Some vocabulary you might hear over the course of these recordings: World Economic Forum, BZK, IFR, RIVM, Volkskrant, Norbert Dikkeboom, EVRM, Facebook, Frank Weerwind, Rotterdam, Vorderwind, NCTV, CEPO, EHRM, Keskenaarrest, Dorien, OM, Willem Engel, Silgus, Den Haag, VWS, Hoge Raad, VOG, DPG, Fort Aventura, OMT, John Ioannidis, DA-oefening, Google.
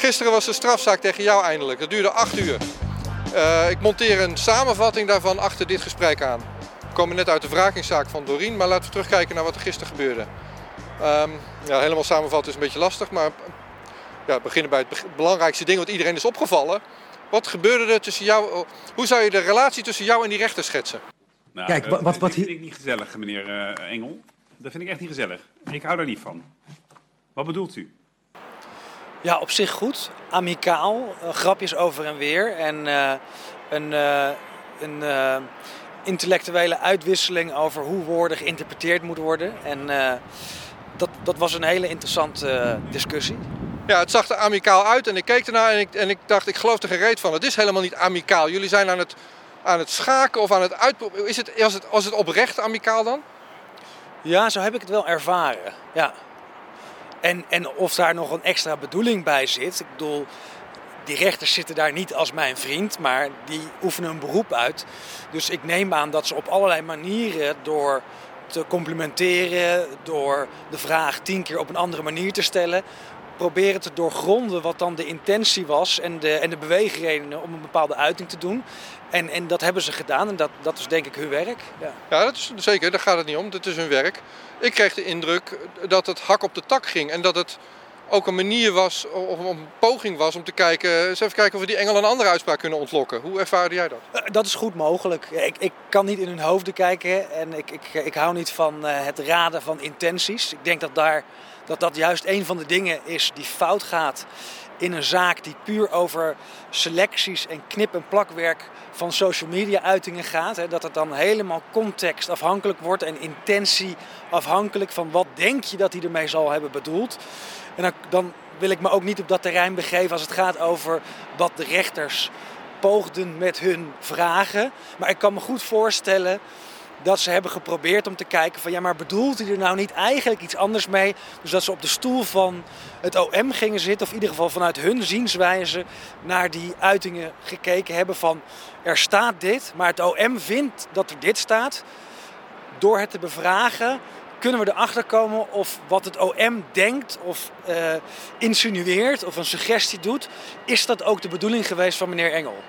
Gisteren was de strafzaak tegen jou eindelijk. Dat duurde 8 uur. Ik monteer een samenvatting daarvan achter dit gesprek aan. We komen net uit de wrakingszaak van Dorien, maar laten we terugkijken naar wat er gisteren gebeurde. Ja, helemaal samenvatten is een beetje lastig, maar ja, beginnen bij het belangrijkste ding wat iedereen is opgevallen. Wat gebeurde er tussen jou? Hoe zou je de relatie tussen jou en die rechter schetsen? Nou, kijk, dat vind ik niet gezellig, meneer Engel. Dat vind ik echt niet gezellig. Ik hou daar niet van. Wat bedoelt u? Ja, op zich goed. Amicaal. Grapjes over en weer. En een intellectuele uitwisseling over hoe woorden geïnterpreteerd moeten worden. En dat was een hele interessante discussie. Ja, het zag er amicaal uit en ik keek ernaar en ik dacht, ik geloof er geen reet van. Het is helemaal niet amicaal. Jullie zijn aan het schaken of aan het uitproberen. Is het oprecht amicaal dan? Ja, zo heb ik het wel ervaren. Ja. En of daar nog een extra bedoeling bij zit. Ik bedoel, die rechters zitten daar niet als mijn vriend, maar die oefenen een beroep uit. Dus ik neem aan dat ze op allerlei manieren door te complimenteren, door de vraag 10 keer op een andere manier te stellen, proberen te doorgronden wat dan de intentie was en de beweegredenen om een bepaalde uiting te doen. En dat hebben ze gedaan en dat is denk ik hun werk. Ja, dat is zeker, daar gaat het niet om. Dat is hun werk. Ik kreeg de indruk dat het hak op de tak ging en dat het ook een manier was, of een poging was om te kijken, eens even kijken of we die Engel een andere uitspraak kunnen ontlokken. Hoe ervaarde jij dat? Dat is goed mogelijk. Ik kan niet in hun hoofden kijken en ik hou niet van het raden van intenties. Ik denk dat juist een van de dingen is die fout gaat in een zaak die puur over selecties en knip- en plakwerk van social media uitingen gaat. Hè, dat het dan helemaal contextafhankelijk wordt en intentie afhankelijk van wat denk je dat hij ermee zal hebben bedoeld. En dan wil ik me ook niet op dat terrein begeven als het gaat over wat de rechters poogden met hun vragen. Maar ik kan me goed voorstellen dat ze hebben geprobeerd om te kijken van ja, maar bedoelt hij er nou niet eigenlijk iets anders mee? Dus dat ze op de stoel van het OM gingen zitten, of in ieder geval vanuit hun zienswijze naar die uitingen gekeken hebben van er staat dit, maar het OM vindt dat er dit staat. Door het te bevragen kunnen we erachter komen of wat het OM denkt of insinueert of een suggestie doet, is dat ook de bedoeling geweest van meneer Engel?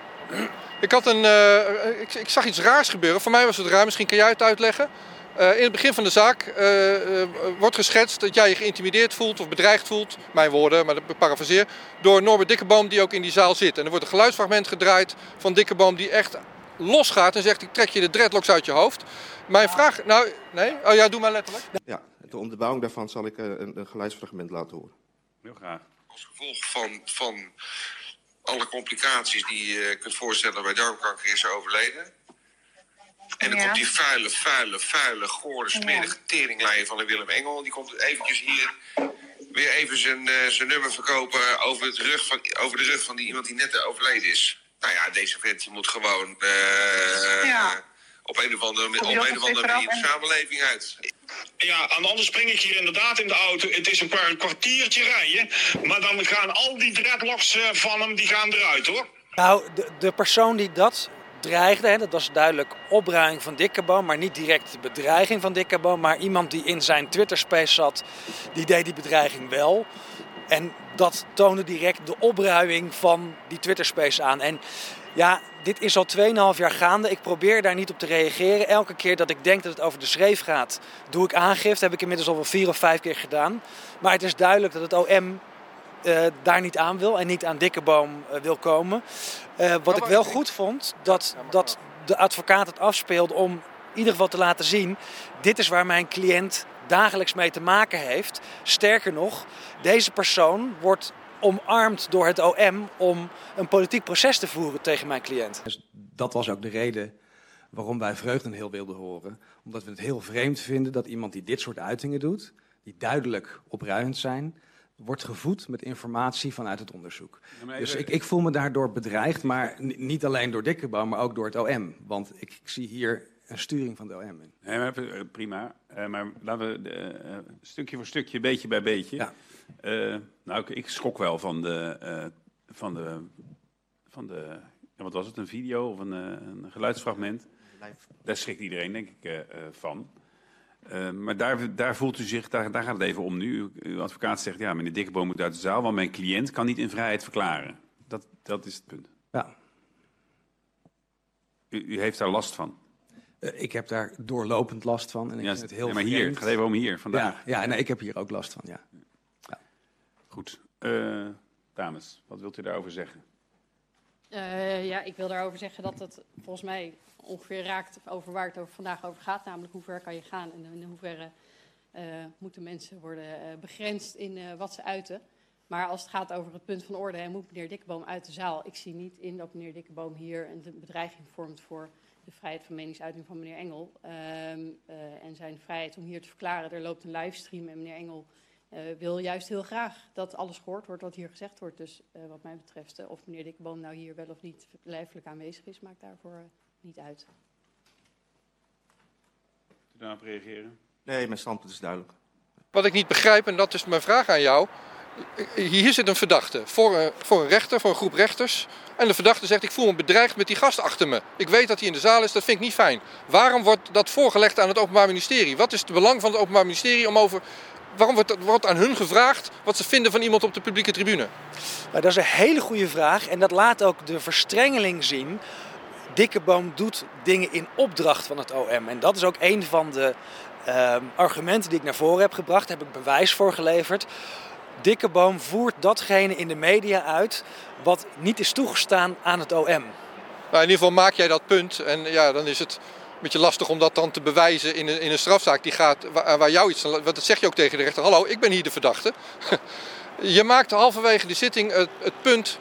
Ik zag iets raars gebeuren. Voor mij was het raar. Misschien kan jij het uitleggen. In het begin van de zaak wordt geschetst dat jij je geïntimideerd voelt of bedreigd voelt. Mijn woorden, maar dat parafraseer. Door Norbert Dikkeboom die ook in die zaal zit. En er wordt een geluidsfragment gedraaid van Dikkeboom die echt losgaat en zegt ik trek je de dreadlocks uit je hoofd. Mijn vraag... Nou, nee? Oh ja, doe maar letterlijk. Ja, de onderbouwing daarvan zal ik een geluidsfragment laten horen. Heel graag. Als gevolg van alle complicaties die je kunt voorstellen bij darmkanker is er overleden. En dan komt die vuile, goorde, smerige teringlijn van de Willem Engel. Die komt eventjes hier weer even zijn nummer verkopen over de rug van die iemand die net overleden is. Nou ja, deze vent moet gewoon op een of andere manier de samenleving uit. Ja, en anders spring ik hier inderdaad in de auto. Het is een kwartiertje rijden. Maar dan gaan al die dreadlocks van hem, die gaan eruit hoor. Nou, de persoon die dat dreigde, hè, dat was duidelijk opruiming van Dikkeboom, maar niet direct de bedreiging van Dikkeboom. Maar iemand die in zijn Twitter-space zat, die deed die bedreiging wel. En dat toonde direct de opruiming van die Twitter-space aan. En ja, dit is al 2,5 jaar gaande. Ik probeer daar niet op te reageren. Elke keer dat ik denk dat het over de schreef gaat, doe ik aangifte. Heb ik inmiddels al wel 4 of 5 keer gedaan. Maar het is duidelijk dat het OM daar niet aan wil en niet aan Dikkeboom wil komen. Wat ik wel goed vond, dat de advocaat het afspeelde om in ieder geval te laten zien, dit is waar mijn cliënt dagelijks mee te maken heeft. Sterker nog, deze persoon wordt omarmd door het OM om een politiek proces te voeren tegen mijn cliënt. Dat was ook de reden waarom wij Vreugdenheel wilden horen. Omdat we het heel vreemd vinden dat iemand die dit soort uitingen doet, die duidelijk opruiend zijn, wordt gevoed met informatie vanuit het onderzoek. Ja, dus ik voel me daardoor bedreigd, maar niet alleen door Dikkeboom, maar ook door het OM. Want ik zie hier een sturing van de OM in. Ja, prima, maar laten we stukje voor stukje, beetje bij beetje. Ja. Ik schrok wel van de wat was het, een video of een geluidsfragment. Daar schrikt iedereen, denk ik, van. Maar daar voelt u zich, daar gaat het even om nu. Uw advocaat zegt, ja, meneer Dikkeboom moet uit de zaal, want mijn cliënt kan niet in vrijheid verklaren. Dat is het punt. Ja. U heeft daar last van? Ik heb daar doorlopend last van. En ik vind het heel maar hier, het gaat even om hier, vandaag. Ja, nee, ik heb hier ook last van, ja. Ja. Goed. Dames, wat wilt u daarover zeggen? Ja, ik wil daarover zeggen dat het volgens mij ongeveer raakt over waar het over vandaag over gaat. Namelijk hoe ver kan je gaan en in hoeverre moeten mensen worden begrensd in wat ze uiten. Maar als het gaat over het punt van orde en moet meneer Dikkeboom uit de zaal. Ik zie niet in dat meneer Dikkeboom hier een bedreiging vormt voor de vrijheid van meningsuiting van meneer Engel. En zijn vrijheid om hier te verklaren. Er loopt een livestream en meneer Engel wil juist heel graag dat alles gehoord wordt wat hier gezegd wordt. Dus wat mij betreft, of meneer Dikkeboom nou hier wel of niet lijfelijk aanwezig is, maakt daarvoor niet uit. Kunt u daarop reageren? Nee, mijn standpunt is duidelijk. Wat ik niet begrijp, en dat is mijn vraag aan jou. Hier zit een verdachte voor een rechter, voor een groep rechters. En de verdachte zegt, ik voel me bedreigd met die gast achter me. Ik weet dat hij in de zaal is, dat vind ik niet fijn. Waarom wordt dat voorgelegd aan het Openbaar Ministerie? Wat is het belang van het Openbaar Ministerie om over... Waarom wordt aan hun gevraagd wat ze vinden van iemand op de publieke tribune? Nou, dat is een hele goede vraag en dat laat ook de verstrengeling zien. Dikkeboom doet dingen in opdracht van het OM. En dat is ook een van de argumenten die ik naar voren heb gebracht. Daar heb ik bewijs voor geleverd. Dikkeboom voert datgene in de media uit wat niet is toegestaan aan het OM. Nou, in ieder geval maak jij dat punt en ja, dan is het... Een beetje lastig om dat dan te bewijzen in een strafzaak die gaat waar jou iets... Want dat zeg je ook tegen de rechter. Hallo, ik ben hier de verdachte. Je maakt halverwege de zitting het punt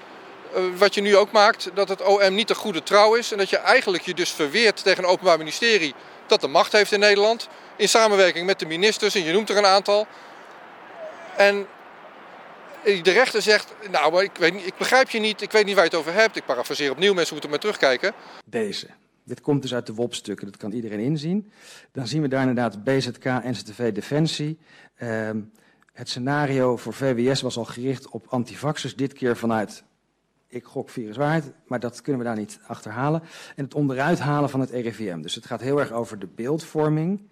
wat je nu ook maakt... dat het OM niet de goede trouw is... en dat je eigenlijk je dus verweert tegen een Openbaar Ministerie... dat de macht heeft in Nederland... in samenwerking met de ministers, en je noemt er een aantal. En de rechter zegt... nou, maar ik begrijp je niet, ik weet niet waar je het over hebt... ik parafraseer opnieuw, mensen moeten maar terugkijken. Deze... Dit komt dus uit de WOP-stukken, dat kan iedereen inzien. Dan zien we daar inderdaad BZK, NCTV, Defensie. Het scenario voor VWS was al gericht op antivaxers, dit keer vanuit... ik gok viruswaarheid, maar dat kunnen we daar niet achterhalen. En het onderuithalen van het RIVM. Dus het gaat heel erg over de beeldvorming.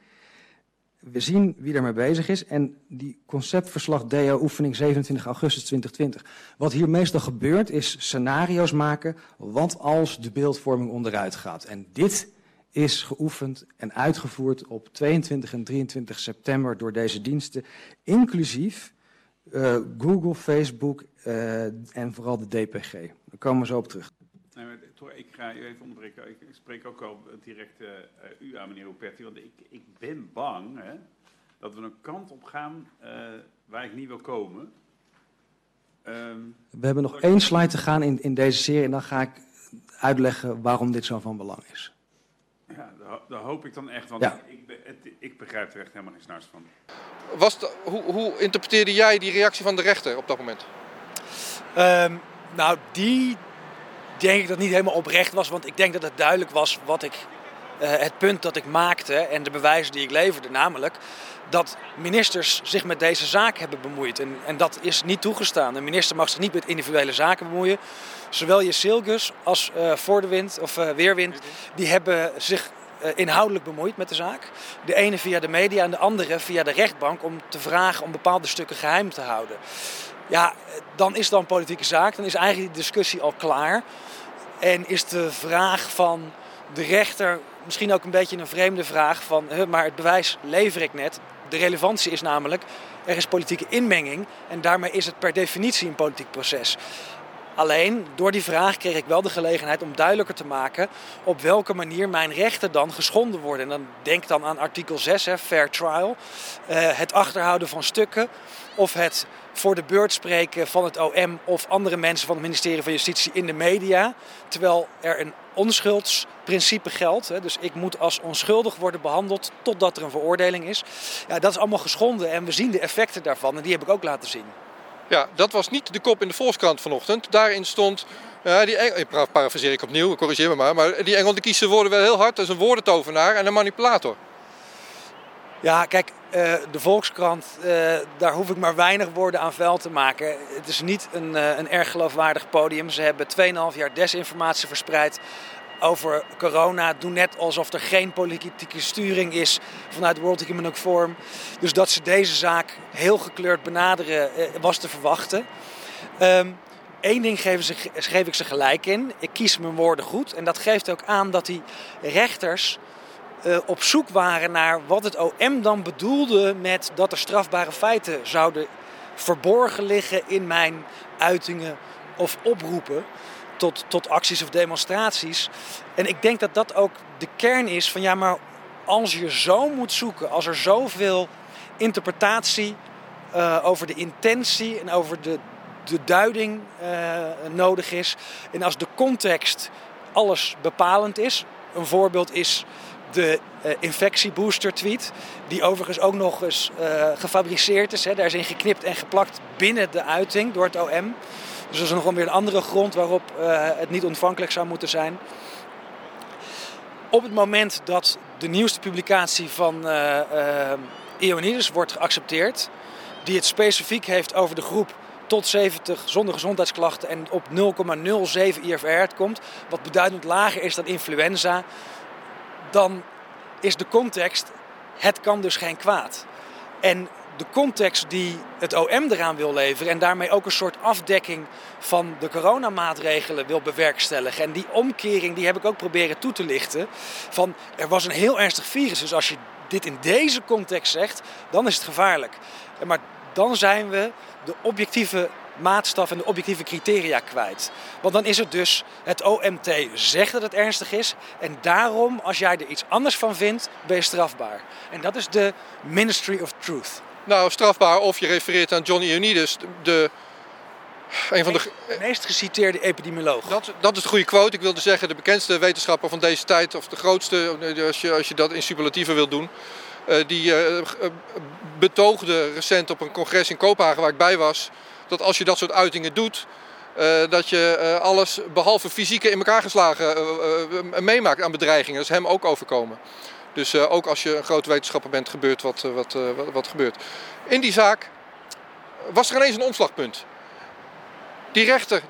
We zien wie er mee bezig is. En die conceptverslag DA-oefening 27 augustus 2020. Wat hier meestal gebeurt is scenario's maken. Wat als de beeldvorming onderuit gaat? En dit is geoefend en uitgevoerd op 22 en 23 september door deze diensten. Inclusief Google, Facebook en vooral de DPG. Daar komen we zo op terug. Ik ga u even onderbreken. Ik spreek ook al direct u aan, meneer Ruperti, want ik ben bang dat we een kant op gaan waar ik niet wil komen. We hebben nog één slide te gaan in deze serie en dan ga ik uitleggen waarom dit zo van belang is. Ja, dat hoop ik dan echt, want ja. Ik begrijp er echt helemaal geen snars van. Hoe interpreteerde jij die reactie van de rechter op dat moment? Nou, die... denk ik dat het niet helemaal oprecht was, want ik denk dat het duidelijk was wat ik, het punt dat ik maakte en de bewijzen die ik leverde. Namelijk dat ministers zich met deze zaak hebben bemoeid en dat is niet toegestaan. Een minister mag zich niet met individuele zaken bemoeien. Zowel je Silgus als Vorderwind of Weerwind, die hebben zich inhoudelijk bemoeid met de zaak. De ene via de media en de andere via de rechtbank om te vragen om bepaalde stukken geheim te houden. Ja, dan is het een politieke zaak. Dan is eigenlijk de discussie al klaar. En is de vraag van de rechter misschien ook een beetje een vreemde vraag van... maar het bewijs lever ik net. De relevantie is namelijk, er is politieke inmenging. En daarmee is het per definitie een politiek proces. Alleen, door die vraag kreeg ik wel de gelegenheid om duidelijker te maken... op welke manier mijn rechten dan geschonden worden. En dan denk dan aan artikel 6, fair trial. Het achterhouden van stukken of het... voor de beurt spreken van het OM of andere mensen van het ministerie van Justitie in de media. Terwijl er een onschuldsprincipe geldt. Dus ik moet als onschuldig worden behandeld totdat er een veroordeling is. Ja, dat is allemaal geschonden en we zien de effecten daarvan en die heb ik ook laten zien. Ja, dat was niet de kop in de Volkskrant vanochtend. Daarin stond, parafraseer ik opnieuw, corrigeer me maar die Engel kiest zijn woorden wel heel hard. Dat is een woordentovenaar en een manipulator. Ja, kijk, de Volkskrant, daar hoef ik maar weinig woorden aan vuil te maken. Het is niet een erg geloofwaardig podium. Ze hebben 2,5 jaar desinformatie verspreid over corona. Doen net alsof er geen politieke sturing is vanuit World Economic Forum. Dus dat ze deze zaak heel gekleurd benaderen was te verwachten. Eén ding geef ik ze gelijk in. Ik kies mijn woorden goed. En dat geeft ook aan dat die rechters op zoek waren naar wat het OM dan bedoelde met dat er strafbare feiten zouden verborgen liggen in mijn uitingen of oproepen tot acties of demonstraties. En ik denk dat dat ook de kern is van ja, maar als je zo moet zoeken, als er zoveel interpretatie over de intentie en over de duiding nodig is en als de context alles bepalend is. Een voorbeeld is de infectiebooster tweet, die overigens ook nog eens gefabriceerd is. Hè. Daar is in geknipt en geplakt binnen de uiting door het OM. Dus dat is nog wel weer een andere grond waarop het niet ontvankelijk zou moeten zijn. Op het moment dat de nieuwste publicatie van Ioannidis wordt geaccepteerd, die het specifiek heeft over de groep tot 70 zonder gezondheidsklachten en op 0,07 IFR komt, wat beduidend lager is dan influenza, dan is de context, het kan dus geen kwaad. En de context die het OM eraan wil leveren en daarmee ook een soort afdekking van de coronamaatregelen wil bewerkstelligen. En die omkering die heb ik ook proberen toe te lichten van er was een heel ernstig virus, dus als je dit in deze context zegt, dan is het gevaarlijk. Maar dan zijn we de objectieve maatstaf en de objectieve criteria kwijt. Want dan is het dus, het OMT zegt dat het ernstig is en daarom, als jij er iets anders van vindt, ben je strafbaar. En dat is de Ministry of Truth. Nou, strafbaar of je refereert aan John Ioannidis, een van de meest geciteerde epidemioloog. Dat is het goede quote. Ik wilde zeggen, de bekendste wetenschapper van deze tijd, of de grootste, als je dat in superlatieven wilt doen. Die betoogde recent op een congres in Kopenhagen waar ik bij was, dat als je dat soort uitingen doet, dat je alles behalve fysieke in elkaar geslagen meemaakt aan bedreigingen. Dat is hem ook overkomen. Dus ook als je een grote wetenschapper bent, gebeurt wat gebeurt. In die zaak was er ineens een omslagpunt. Die rechter,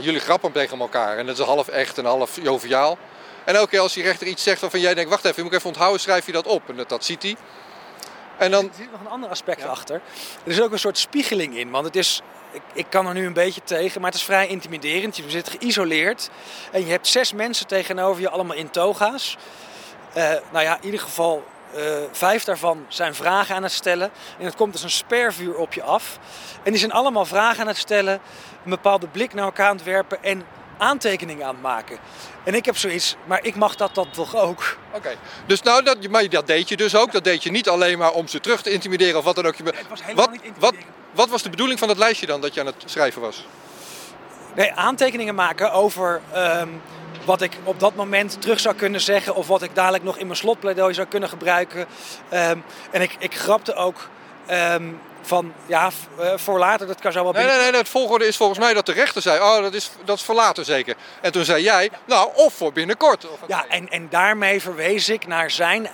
jullie grappen tegen elkaar en dat is half echt en half joviaal. En elke keer als die rechter iets zegt waarvan jij denkt, wacht even, je moet even onthouden, schrijf je dat op. En dat ziet hij. En dan... Er zit nog een ander aspect achter. Er is ook een soort spiegeling in, want het is, ik kan er nu een beetje tegen, maar het is vrij intimiderend. Je zit geïsoleerd en je hebt 6 mensen tegenover je, allemaal in toga's. In ieder geval 5 daarvan zijn vragen aan het stellen. En het komt dus een spervuur op je af. En die zijn allemaal vragen aan het stellen, een bepaalde blik naar elkaar aan het werpen en aantekeningen aan het maken. En ik heb zoiets, maar ik mag dat dan toch ook. Oké. Dus maar dat deed je dus ook. Ja. Dat deed je niet alleen maar om ze terug te intimideren of wat dan ook. Nee, het was helemaal niet intimiderend. Wat was de bedoeling van dat lijstje dan dat je aan het schrijven was? Nee, aantekeningen maken over wat ik op dat moment terug zou kunnen zeggen of wat ik dadelijk nog in mijn slotpleidooi zou kunnen gebruiken. En ik grapte ook van, ja, voor later, dat kan zo wel... Nee, het volgorde is volgens mij dat de rechter zei, oh, dat is voor later zeker. En toen zei jij, nou, of voor binnenkort. En daarmee verwees ik naar zijn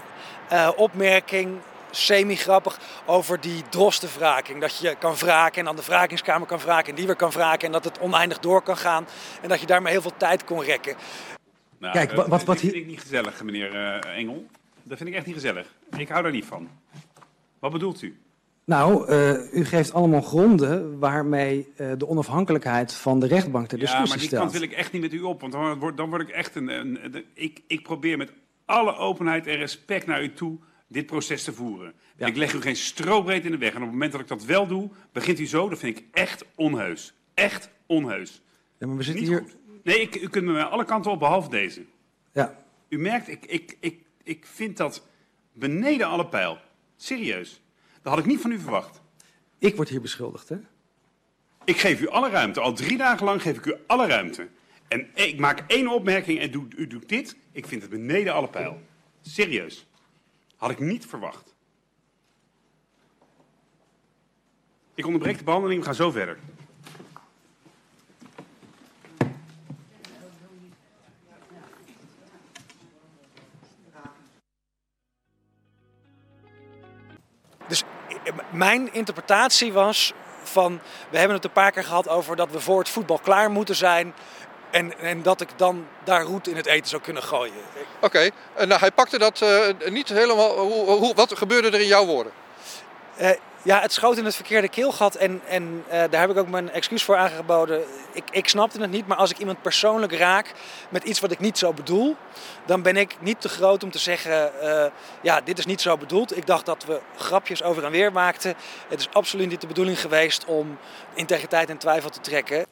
opmerking, semi-grappig, over die Droste-wraking. Dat je kan wraken en aan de wrakingskamer kan wraken en die weer kan wraken en dat het oneindig door kan gaan en dat je daarmee heel veel tijd kon rekken. Nou, kijk, wat vind ik niet gezellig, meneer Engel. Dat vind ik echt niet gezellig. Ik hou daar niet van. Wat bedoelt u? Nou, u geeft allemaal gronden waarmee de onafhankelijkheid van de rechtbank ter discussie stelt. Ja, maar die kant wil ik echt niet met u op, want dan word ik echt ik probeer met alle openheid en respect naar u toe dit proces te voeren. Ja. Ik leg u geen strobreed in de weg. En op het moment dat ik dat wel doe, begint u zo. Dat vind ik echt onheus. Echt onheus. Ja, maar we zitten niet hier... Goed. Nee, u kunt me alle kanten op, behalve deze. Ja. U merkt, ik vind dat beneden alle peil. Serieus. Dat had ik niet van u verwacht. Ik word hier beschuldigd, hè? Ik geef u alle ruimte. Al 3 dagen lang geef ik u alle ruimte. En ik maak 1 opmerking en u doet dit. Ik vind het beneden alle peil. Serieus. Had ik niet verwacht. Ik onderbreek de behandeling. We gaan zo verder. Dus mijn interpretatie was van, we hebben het een paar keer gehad over dat we voor het voetbal klaar moeten zijn. En dat ik dan daar roet in het eten zou kunnen gooien. Oké, nou, hij pakte dat niet helemaal. Wat gebeurde er in jouw woorden? Ja, het schoot in het verkeerde keelgat en daar heb ik ook mijn excuus voor aangeboden. Ik snapte het niet, maar als ik iemand persoonlijk raak met iets wat ik niet zo bedoel, dan ben ik niet te groot om te zeggen, ja, dit is niet zo bedoeld. Ik dacht dat we grapjes over en weer maakten. Het is absoluut niet de bedoeling geweest om integriteit in twijfel te trekken.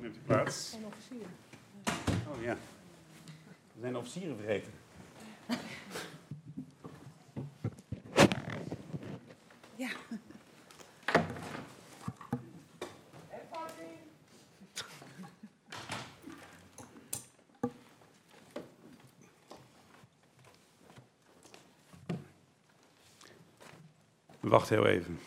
Neemt u plaats. En officieren. Oh ja. We zijn de officieren vergeten. Ja. En party. Wacht heel even.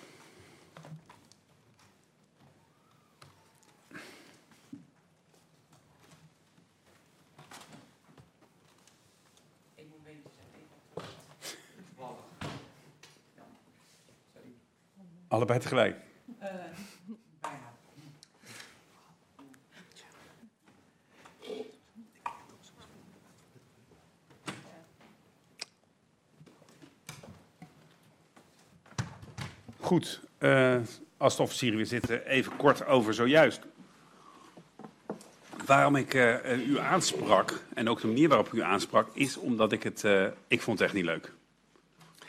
Allebei tegelijk. Bijna. Goed, als de officieren weer zitten, even kort over zojuist. Waarom ik u aansprak, en ook de manier waarop u aansprak, is omdat ik het... ik vond het echt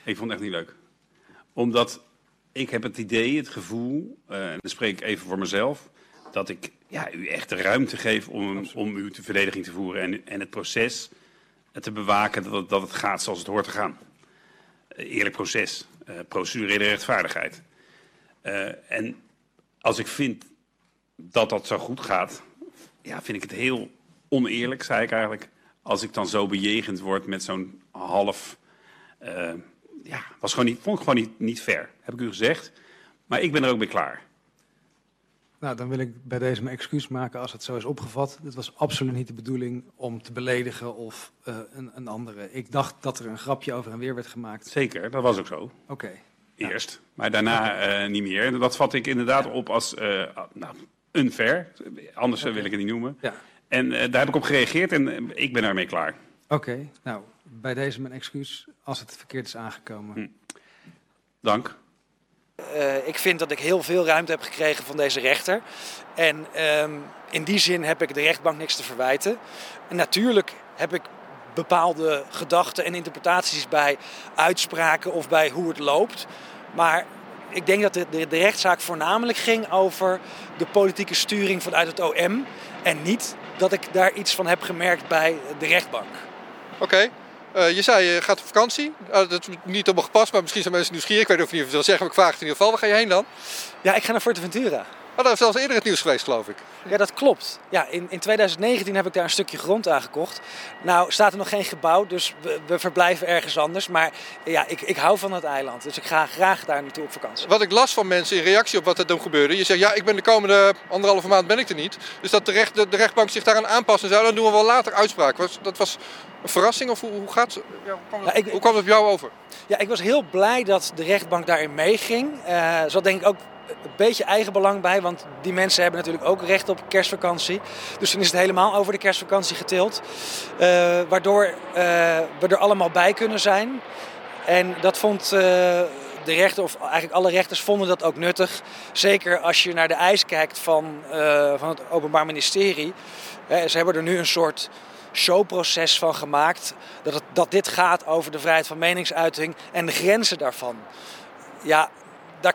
niet leuk. Omdat... Ik heb het idee, het gevoel, en dan spreek ik even voor mezelf, dat ik u echt de ruimte geef om uw verdediging te voeren en het proces te bewaken dat het gaat zoals het hoort te gaan. Eerlijk proces, procedurele rechtvaardigheid. En als ik vind dat zo goed gaat, vind ik het heel oneerlijk, zei ik eigenlijk, als ik dan zo bejegend word met zo'n half... vond ik gewoon niet fair, heb ik u gezegd. Maar ik ben er ook mee klaar. Nou, dan wil ik bij deze mijn excuus maken als het zo is opgevat. Dit was absoluut niet de bedoeling om te beledigen of een andere. Ik dacht dat er een grapje over en weer werd gemaakt. Zeker, dat was ook zo. Oké. Eerst, maar daarna niet meer. En dat vat ik inderdaad op als unfair. Anders wil ik het niet noemen. Ja. En daar heb ik op gereageerd en ik ben daarmee klaar. Oké, nou... Bij deze mijn excuus als het verkeerd is aangekomen. Dank. Ik vind dat ik heel veel ruimte heb gekregen van deze rechter. En in die zin heb ik de rechtbank niks te verwijten. En natuurlijk heb ik bepaalde gedachten en interpretaties bij uitspraken of bij hoe het loopt. Maar ik denk dat de rechtszaak voornamelijk ging over de politieke sturing vanuit het OM. En niet dat ik daar iets van heb gemerkt bij de rechtbank. Oké. Je zei, je gaat op vakantie. Dat is niet helemaal gepast, maar misschien zijn mensen nieuwsgierig. Ik weet ook niet of je wil zeggen, maar ik vraag het in ieder geval. Waar ga je heen dan? Ja, ik ga naar Fort Aventura. Dat is zelfs eerder het nieuws geweest, geloof ik. Ja, dat klopt. Ja, in 2019 heb ik daar een stukje grond aangekocht. Nou, staat er nog geen gebouw, dus we verblijven ergens anders. Maar ja, ik hou van het eiland, dus ik ga graag daar naartoe op vakantie. Wat ik las van mensen in reactie op wat er toen gebeurde. Je zegt, ja, ik ben de komende anderhalve maand ben ik er niet. Dus dat de rechtbank zich daaraan aanpast en zei, dan doen we wel later uitspraak. Dat was een verrassing of hoe gaat het? Ja, hoe kwam het op jou over? Ja, ik was heel blij dat de rechtbank daarin meeging. Zo denk ik ook... een beetje eigenbelang bij, want die mensen hebben natuurlijk ook recht op kerstvakantie. Dus toen is het helemaal over de kerstvakantie getild. Waardoor we er allemaal bij kunnen zijn. En dat vond de rechter, of eigenlijk alle rechters vonden dat ook nuttig. Zeker als je naar de eis kijkt van het Openbaar Ministerie. Ze hebben er nu een soort... showproces van gemaakt. Dat dit gaat over de vrijheid van meningsuiting en de grenzen daarvan. Ja...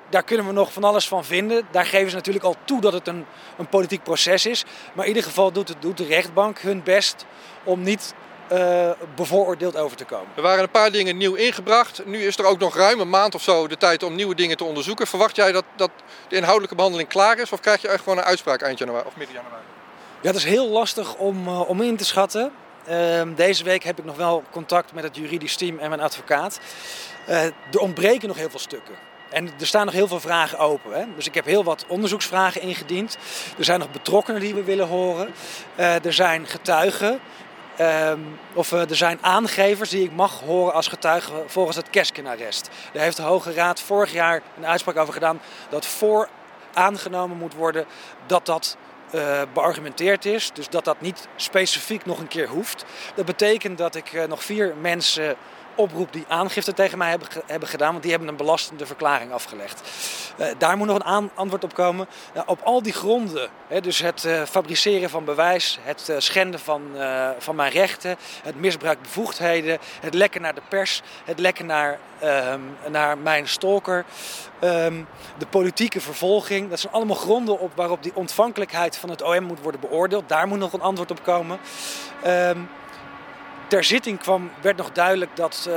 Daar kunnen we nog van alles van vinden. Daar geven ze natuurlijk al toe dat het een politiek proces is. Maar in ieder geval doet de rechtbank hun best om niet bevooroordeeld over te komen. Er waren een paar dingen nieuw ingebracht. Nu is er ook nog ruim een maand of zo de tijd om nieuwe dingen te onderzoeken. Verwacht jij dat de inhoudelijke behandeling klaar is? Of krijg je echt gewoon een uitspraak eind januari of midden januari? Ja, dat is heel lastig om in te schatten. Deze week heb ik nog wel contact met het juridisch team en mijn advocaat. Er ontbreken nog heel veel stukken. En er staan nog heel veel vragen open. Hè? Dus ik heb heel wat onderzoeksvragen ingediend. Er zijn nog betrokkenen die we willen horen. Er zijn getuigen. Er zijn aangevers die ik mag horen als getuige volgens het Keskenaarrest. Daar heeft de Hoge Raad vorig jaar een uitspraak over gedaan dat voor aangenomen moet worden dat beargumenteerd is. Dus dat niet specifiek nog een keer hoeft. Dat betekent dat ik nog 4 mensen oproep die aangifte tegen mij hebben gedaan, want die hebben een belastende verklaring afgelegd. Daar moet nog een antwoord op komen. Op al die gronden, dus het fabriceren van bewijs, het schenden van mijn rechten, het misbruik bevoegdheden, het lekken naar de pers, het lekken naar mijn stalker, de politieke vervolging. Dat zijn allemaal gronden waarop die ontvankelijkheid van het OM moet worden beoordeeld. Daar moet nog een antwoord op komen. Ter zitting werd nog duidelijk dat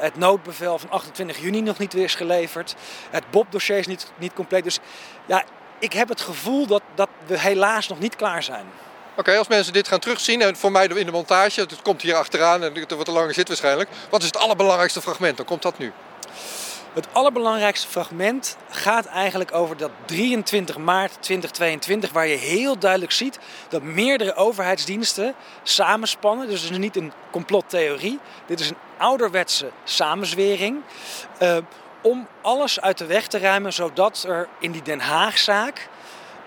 het noodbevel van 28 juni nog niet weer is geleverd. Het BOP-dossier is niet compleet. Dus ja, ik heb het gevoel dat we helaas nog niet klaar zijn. Oké, als mensen dit gaan terugzien, en voor mij in de montage, het komt hier achteraan en het wordt een lange zit waarschijnlijk. Wat is het allerbelangrijkste fragment? Dan komt dat nu. Het allerbelangrijkste fragment gaat eigenlijk over dat 23 maart 2022... waar je heel duidelijk ziet dat meerdere overheidsdiensten samenspannen. Dus het is niet een complottheorie. Dit is een ouderwetse samenzwering. Om alles uit de weg te ruimen, zodat er in die Den Haagzaak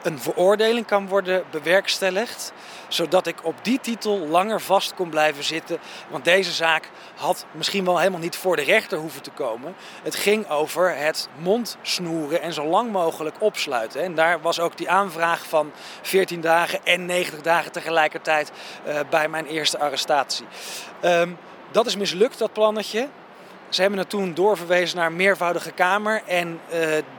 een veroordeling kan worden bewerkstelligd, zodat ik op die titel langer vast kon blijven zitten. Want deze zaak had misschien wel helemaal niet voor de rechter hoeven te komen. Het ging over het mondsnoeren en zo lang mogelijk opsluiten. En daar was ook die aanvraag van 14 dagen en 90 dagen tegelijkertijd bij mijn eerste arrestatie. Dat is mislukt, dat plannetje. Ze hebben het toen doorverwezen naar een meervoudige kamer. En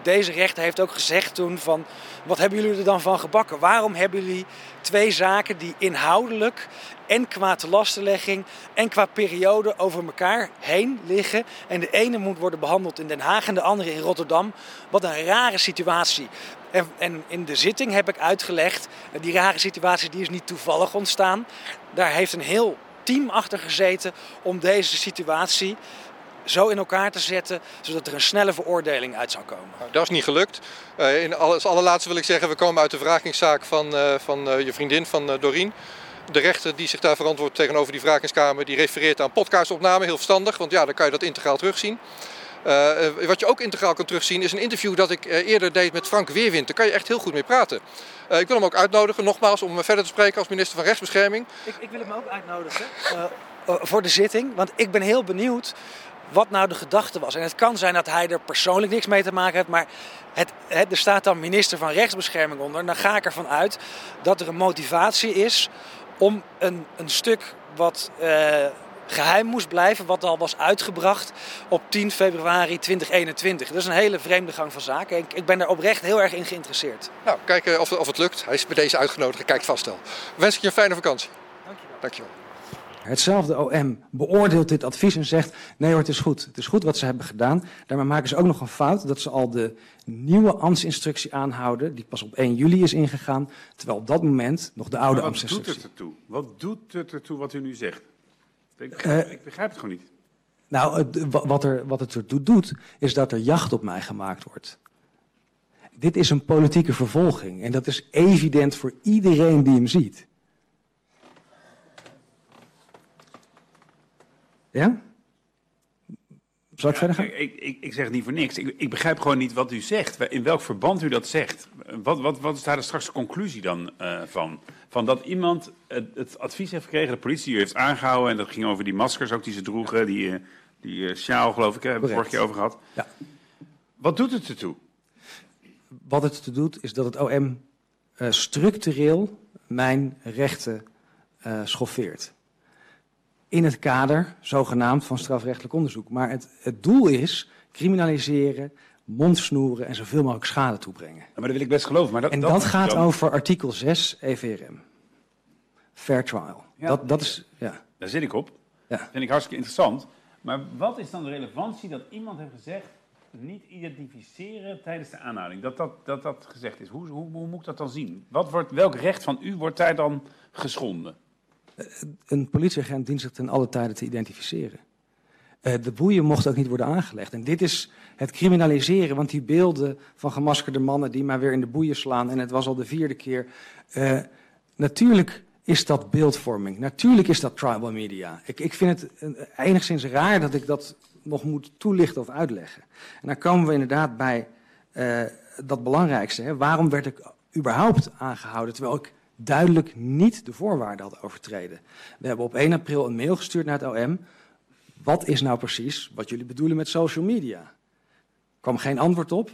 deze rechter heeft ook gezegd toen van, wat hebben jullie er dan van gebakken? Waarom hebben jullie 2 zaken die inhoudelijk en qua telastenlegging en qua periode over elkaar heen liggen? En de ene moet worden behandeld in Den Haag en de andere in Rotterdam. Wat een rare situatie. En in de zitting heb ik uitgelegd, die rare situatie die is niet toevallig ontstaan. Daar heeft een heel team achter gezeten om deze situatie zo in elkaar te zetten, zodat er een snelle veroordeling uit zou komen. Dat is niet gelukt. Als allerlaatste wil ik zeggen, we komen uit de wrakingszaak van je vriendin, van Dorien. De rechter die zich daar verantwoordt tegenover die wrakingskamer, die refereert aan podcastopnamen, heel verstandig, want ja, dan kan je dat integraal terugzien. Wat je ook integraal kan terugzien is een interview dat ik eerder deed met Frank Weerwind. Daar kan je echt heel goed mee praten. Ik wil hem ook uitnodigen, nogmaals, om verder te spreken als minister van Rechtsbescherming. Ik wil hem ook uitnodigen voor de zitting, want ik ben heel benieuwd wat nou de gedachte was. En het kan zijn dat hij er persoonlijk niks mee te maken heeft, maar er staat dan minister van Rechtsbescherming onder. En dan ga ik ervan uit dat er een motivatie is om een stuk wat geheim moest blijven, wat al was uitgebracht op 10 februari 2021. Dat is een hele vreemde gang van zaken. Ik ben daar oprecht heel erg in geïnteresseerd. Nou, kijken of het lukt. Hij is bij deze uitgenodigd. Kijk vast wel. Wens ik je een fijne vakantie. Dankjewel. Dankjewel. Hetzelfde OM beoordeelt dit advies en zegt, nee hoor, het is goed. Het is goed wat ze hebben gedaan. Daarmee maken ze ook nog een fout dat ze al de nieuwe ambtsinstructie aanhouden, die pas op 1 juli is ingegaan, terwijl op dat moment nog de oude ambtsinstructie. Wat doet het ertoe wat u nu zegt? Ik begrijp het gewoon niet. Nou, wat het ertoe doet, is dat er jacht op mij gemaakt wordt. Dit is een politieke vervolging en dat is evident voor iedereen die hem ziet. Ja? Zal ik verder gaan? Ik zeg niet voor niks. Ik begrijp gewoon niet wat u zegt. In welk verband u dat zegt. Wat is daar straks de conclusie dan van? Van dat iemand het advies heeft gekregen, de politie heeft aangehouden. En dat ging over die maskers ook die ze droegen. Die sjaal, geloof ik, hebben we vorige keer over gehad. Ja. Wat doet het ertoe? Wat het ertoe doet, is dat het OM structureel mijn rechten schoffeert. In het kader, zogenaamd, van strafrechtelijk onderzoek. Maar het doel is criminaliseren, mondsnoeren en zoveel mogelijk schade toebrengen. Maar dat wil ik best geloven. Maar dat gaat over artikel 6 EVRM. Fair trial. Ja, dat is, ja. Daar zit ik op. Ja. Dat vind ik hartstikke interessant. Maar wat is dan de relevantie dat iemand heeft gezegd niet identificeren tijdens de aanhouding? Dat gezegd is. Hoe moet ik dat dan zien? Welk recht van u wordt daar dan geschonden? Een politieagent dient zich ten alle tijde te identificeren. De boeien mochten ook niet worden aangelegd. En dit is het criminaliseren, want die beelden van gemaskerde mannen die mij weer in de boeien slaan, en het was al de 4e keer. Natuurlijk is dat beeldvorming. Natuurlijk is dat tribal media. Ik vind het enigszins raar dat ik dat nog moet toelichten of uitleggen. En dan komen we inderdaad bij dat belangrijkste. Hè? Waarom werd ik überhaupt aangehouden, terwijl ik duidelijk niet de voorwaarden had overtreden? We hebben op 1 april een mail gestuurd naar het OM. Wat is nou precies wat jullie bedoelen met social media? Er kwam geen antwoord op,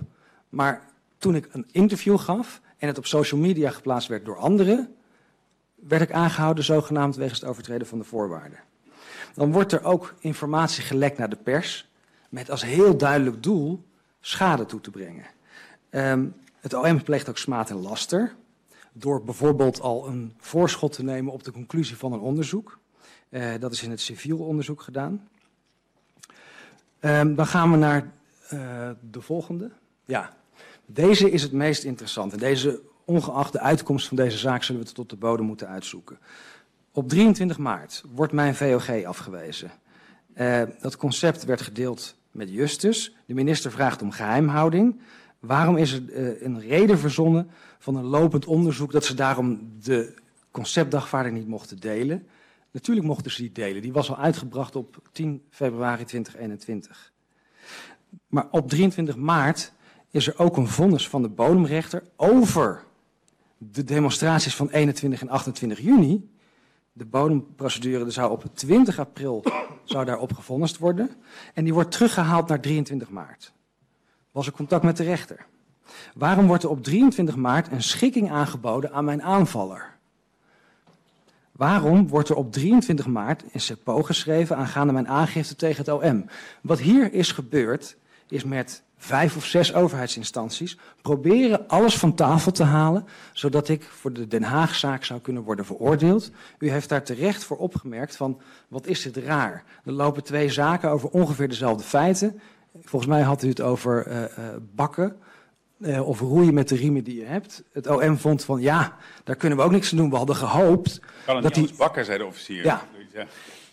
maar toen ik een interview gaf en het op social media geplaatst werd door anderen, werd ik aangehouden zogenaamd wegens het overtreden van de voorwaarden. Dan wordt er ook informatie gelekt naar de pers met als heel duidelijk doel schade toe te brengen. Het OM pleegt ook smaad en laster door bijvoorbeeld al een voorschot te nemen op de conclusie van een onderzoek. Dat is in het civiel onderzoek gedaan. Dan gaan we naar de volgende. Ja, deze is het meest interessant. En deze, ongeacht de uitkomst van deze zaak, zullen we het tot de bodem moeten uitzoeken. Op 23 maart wordt mijn VOG afgewezen. Dat concept werd gedeeld met Justus. De minister vraagt om geheimhouding. Waarom is er een reden verzonnen van een lopend onderzoek dat ze daarom de conceptdagvaarding niet mochten delen? Natuurlijk mochten ze die delen. Die was al uitgebracht op 10 februari 2021. Maar op 23 maart is er ook een vonnis van de bodemrechter over de demonstraties van 21 en 28 juni. De bodemprocedure zou op 20 april zou daarop gevonnist worden. En die wordt teruggehaald naar 23 maart. Was er contact met de rechter? Waarom wordt er op 23 maart een schikking aangeboden aan mijn aanvaller? Waarom wordt er op 23 maart in CEPO geschreven aangaande mijn aangifte tegen het OM? Wat hier is gebeurd, is met 5 of 6 overheidsinstanties proberen alles van tafel te halen, zodat ik voor de Den Haagzaak zou kunnen worden veroordeeld. U heeft daar terecht voor opgemerkt van, wat is dit raar? Er lopen 2 zaken over ongeveer dezelfde feiten. Volgens mij had u het over bakken of roeien met de riemen die je hebt. Het OM vond van, ja, daar kunnen we ook niks aan doen. We hadden gehoopt kan dat die bakken, zei de officier. Ja.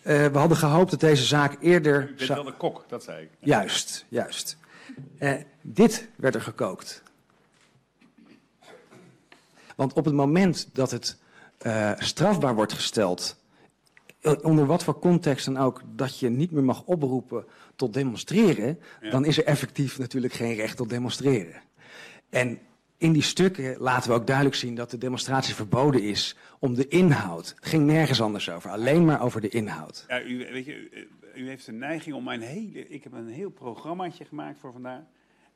We hadden gehoopt dat deze zaak eerder... U bent wel de kok, dat zei ik. Juist, juist. Dit werd er gekookt. Want op het moment dat het strafbaar wordt gesteld, onder wat voor context dan ook, dat je niet meer mag oproepen tot demonstreren, ja, dan is er effectief natuurlijk geen recht tot demonstreren. En in die stukken laten we ook duidelijk zien dat de demonstratie verboden is om de inhoud. Het ging nergens anders over, alleen maar over de inhoud. Ja, u heeft de neiging om mijn hele... Ik heb een heel programmaatje gemaakt voor vandaag.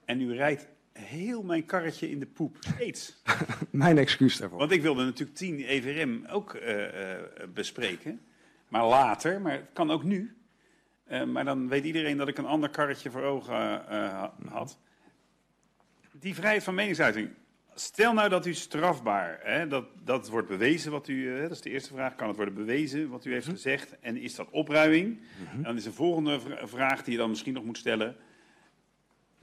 En u rijdt heel mijn karretje in de poep. Steeds. Mijn excuus daarvoor. Want ik wilde natuurlijk 10 EVRM ook bespreken. Maar later, maar het kan ook nu. Maar dan weet iedereen dat ik een ander karretje voor ogen had. Die vrijheid van meningsuiting. Stel nou dat u strafbaar, hè, dat wordt bewezen wat u... dat is de eerste vraag, kan het worden bewezen wat u heeft gezegd? En is dat opruiming? En dan is de volgende vraag die je dan misschien nog moet stellen.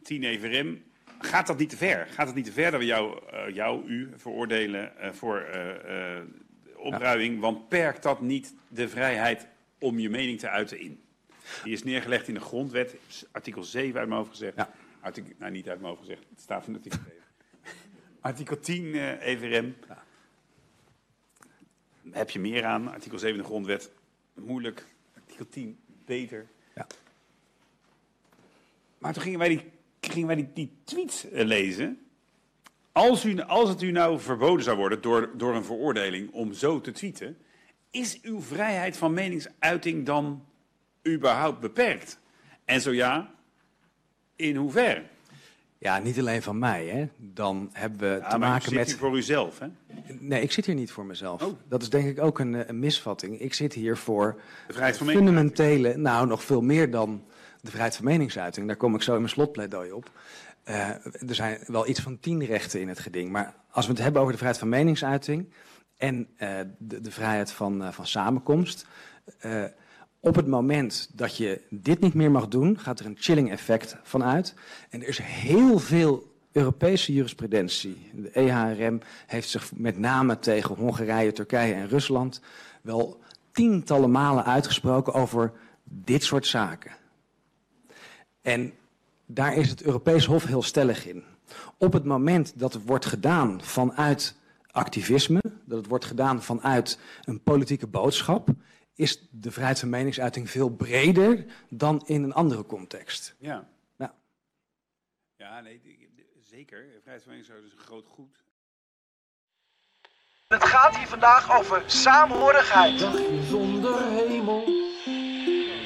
10 EVRM, gaat dat niet te ver? Gaat het niet te ver dat we u veroordelen voor opruiming? Ja. Want perkt dat niet de vrijheid om je mening te uiten in? Die is neergelegd in de grondwet, artikel 7 uit mijn hoofd gezegd. Ja. Nou, niet uit mijn hoofd gezegd, het staat in artikel 7. Artikel 10 EVRM. Ja. Heb je meer aan? Artikel 7 de grondwet. Moeilijk. Artikel 10 beter. Ja. Maar toen gingen wij die tweets lezen. Als het u nou verboden zou worden door een veroordeling om zo te tweeten, is uw vrijheid van meningsuiting dan überhaupt beperkt? En zo ja, in hoeverre? Ja, niet alleen van mij, hè. Dan hebben we te maken met... Zit u voor uzelf, hè? Nee, ik zit hier niet voor mezelf. Oh. Dat is denk ik ook een misvatting. Ik zit hier voor de vrijheid van fundamentele... Nou, nog veel meer dan de vrijheid van meningsuiting. Daar kom ik zo in mijn slotpleidooi op. Er zijn wel iets van 10 rechten in het geding. Maar als we het hebben over de vrijheid van meningsuiting en de vrijheid van samenkomst... Op het moment dat je dit niet meer mag doen, gaat er een chilling effect van uit. En er is heel veel Europese jurisprudentie. De EHRM heeft zich met name tegen Hongarije, Turkije en Rusland wel tientallen malen uitgesproken over dit soort zaken. En daar is het Europees Hof heel stellig in. Op het moment dat het wordt gedaan vanuit activisme, dat het wordt gedaan vanuit een politieke boodschap, is de vrijheid van meningsuiting veel breder dan in een andere context. Ja, nou. Ja, nee, zeker. Vrijheid van meningsuiting is een groot goed. Het gaat hier vandaag over saamhorigheid. Dagje zonder hemel.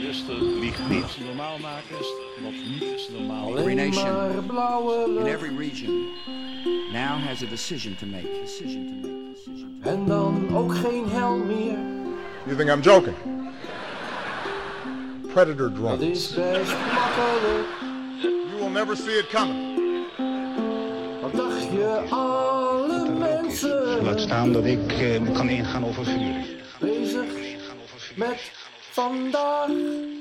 Rustig, lieg niet. Normaal maken is wat niet is normaal. Every nation, in every region, now has a decision to make. En dan ook geen hel meer. You think I'm joking? Predator drones. Dat is best makkelijk. You will never see it coming. Wat dacht je al? Laat staan dat ik kan ingaan over vuur. Bezig met vandaag.